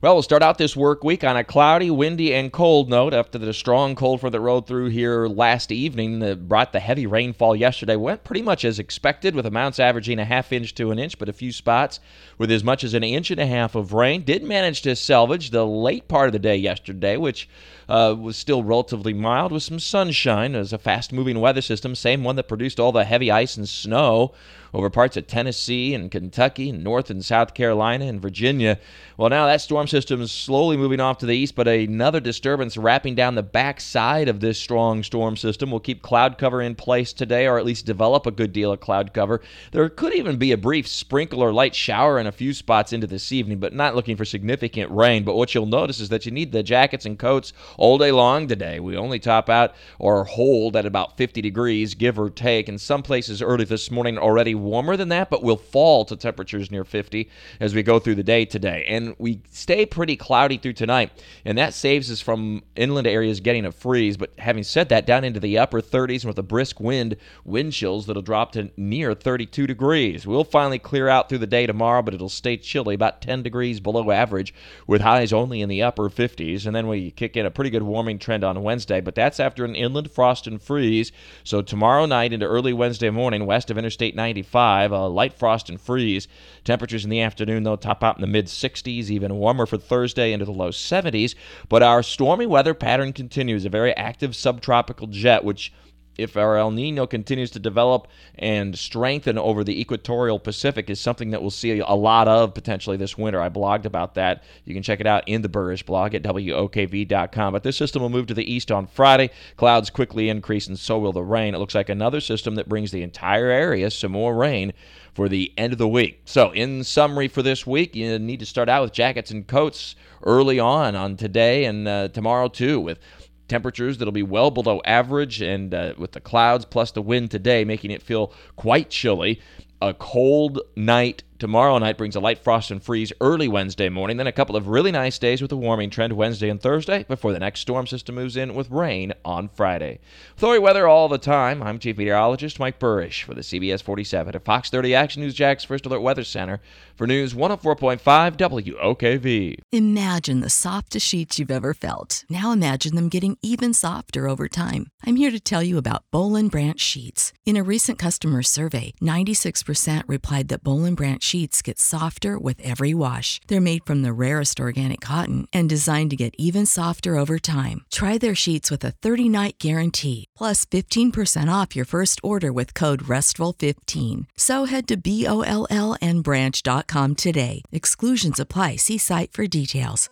Well, we'll start out this work week on a cloudy, windy, and cold note after the strong cold front that rolled through here last evening that brought the heavy rainfall yesterday. Went pretty much as expected, with amounts averaging a half inch to an inch, but a few spots with as much as an inch and a half of rain. Did manage to salvage the late part of the day yesterday, which was still relatively mild with some sunshine. It was a fast-moving weather system, same one that produced all the heavy ice and snow over parts of Tennessee and Kentucky and North and South Carolina and Virginia. Well, now that storm system is slowly moving off to the east, but another disturbance wrapping down the backside of this strong storm system will keep cloud cover in place today, or at least develop a good deal of cloud cover. There could even be a brief sprinkle or light shower in a few spots into this evening, but not looking for significant rain. But what you'll notice is that you need the jackets and coats all day long today. We only top out or hold at about 50 degrees, give or take. In some places early this morning already warmer than that, but we'll fall to temperatures near 50 as we go through the day today. And we stay pretty cloudy through tonight, and that saves us from inland areas getting a freeze. But having said that, down into the upper 30s with a brisk wind chills that'll drop to near 32 degrees. We'll finally clear out through the day tomorrow, but it'll stay chilly, about 10 degrees below average, with highs only in the upper 50s. And then we kick in a pretty good warming trend on Wednesday, but that's after an inland frost and freeze. So tomorrow night into early Wednesday morning, west of Interstate 95, a light frost and freeze. Temperatures in the afternoon, though, top out in the mid-60s, even warmer for Thursday into the low 70s. But our stormy weather pattern continues, a very active subtropical jet, which, if our El Nino continues to develop and strengthen over the equatorial Pacific, is something that we'll see a lot of potentially this winter. I blogged about that. You can check it out in the Burrish blog at WOKV.com. But this system will move to the east on Friday. Clouds quickly increase, and so will the rain. It looks like another system that brings the entire area some more rain for the end of the week. So in summary for this week, you need to start out with jackets and coats early on today and tomorrow too, with temperatures that'll be well below average, and with the clouds plus the wind today making it feel quite chilly. A cold night tomorrow night brings a light frost and freeze early Wednesday morning, then a couple of really nice days with a warming trend Wednesday and Thursday before the next storm system moves in with rain on Friday. Thorry weather all the time. I'm Chief Meteorologist Mike Burrish for the CBS 47 at Fox 30 Action News Jack's First Alert Weather Center for News 104.5 WOKV. Imagine the softest sheets you've ever felt. Now imagine them getting even softer over time. I'm here to tell you about Bolin Branch sheets. In a recent customer survey, 96% replied that Bolin Branch sheets get softer with every wash. They're made from the rarest organic cotton and designed to get even softer over time. Try their sheets with a 30-night guarantee, plus 15% off your first order with code RESTFUL15. So head to BOLLandBranch.com today. Exclusions apply. See site for details.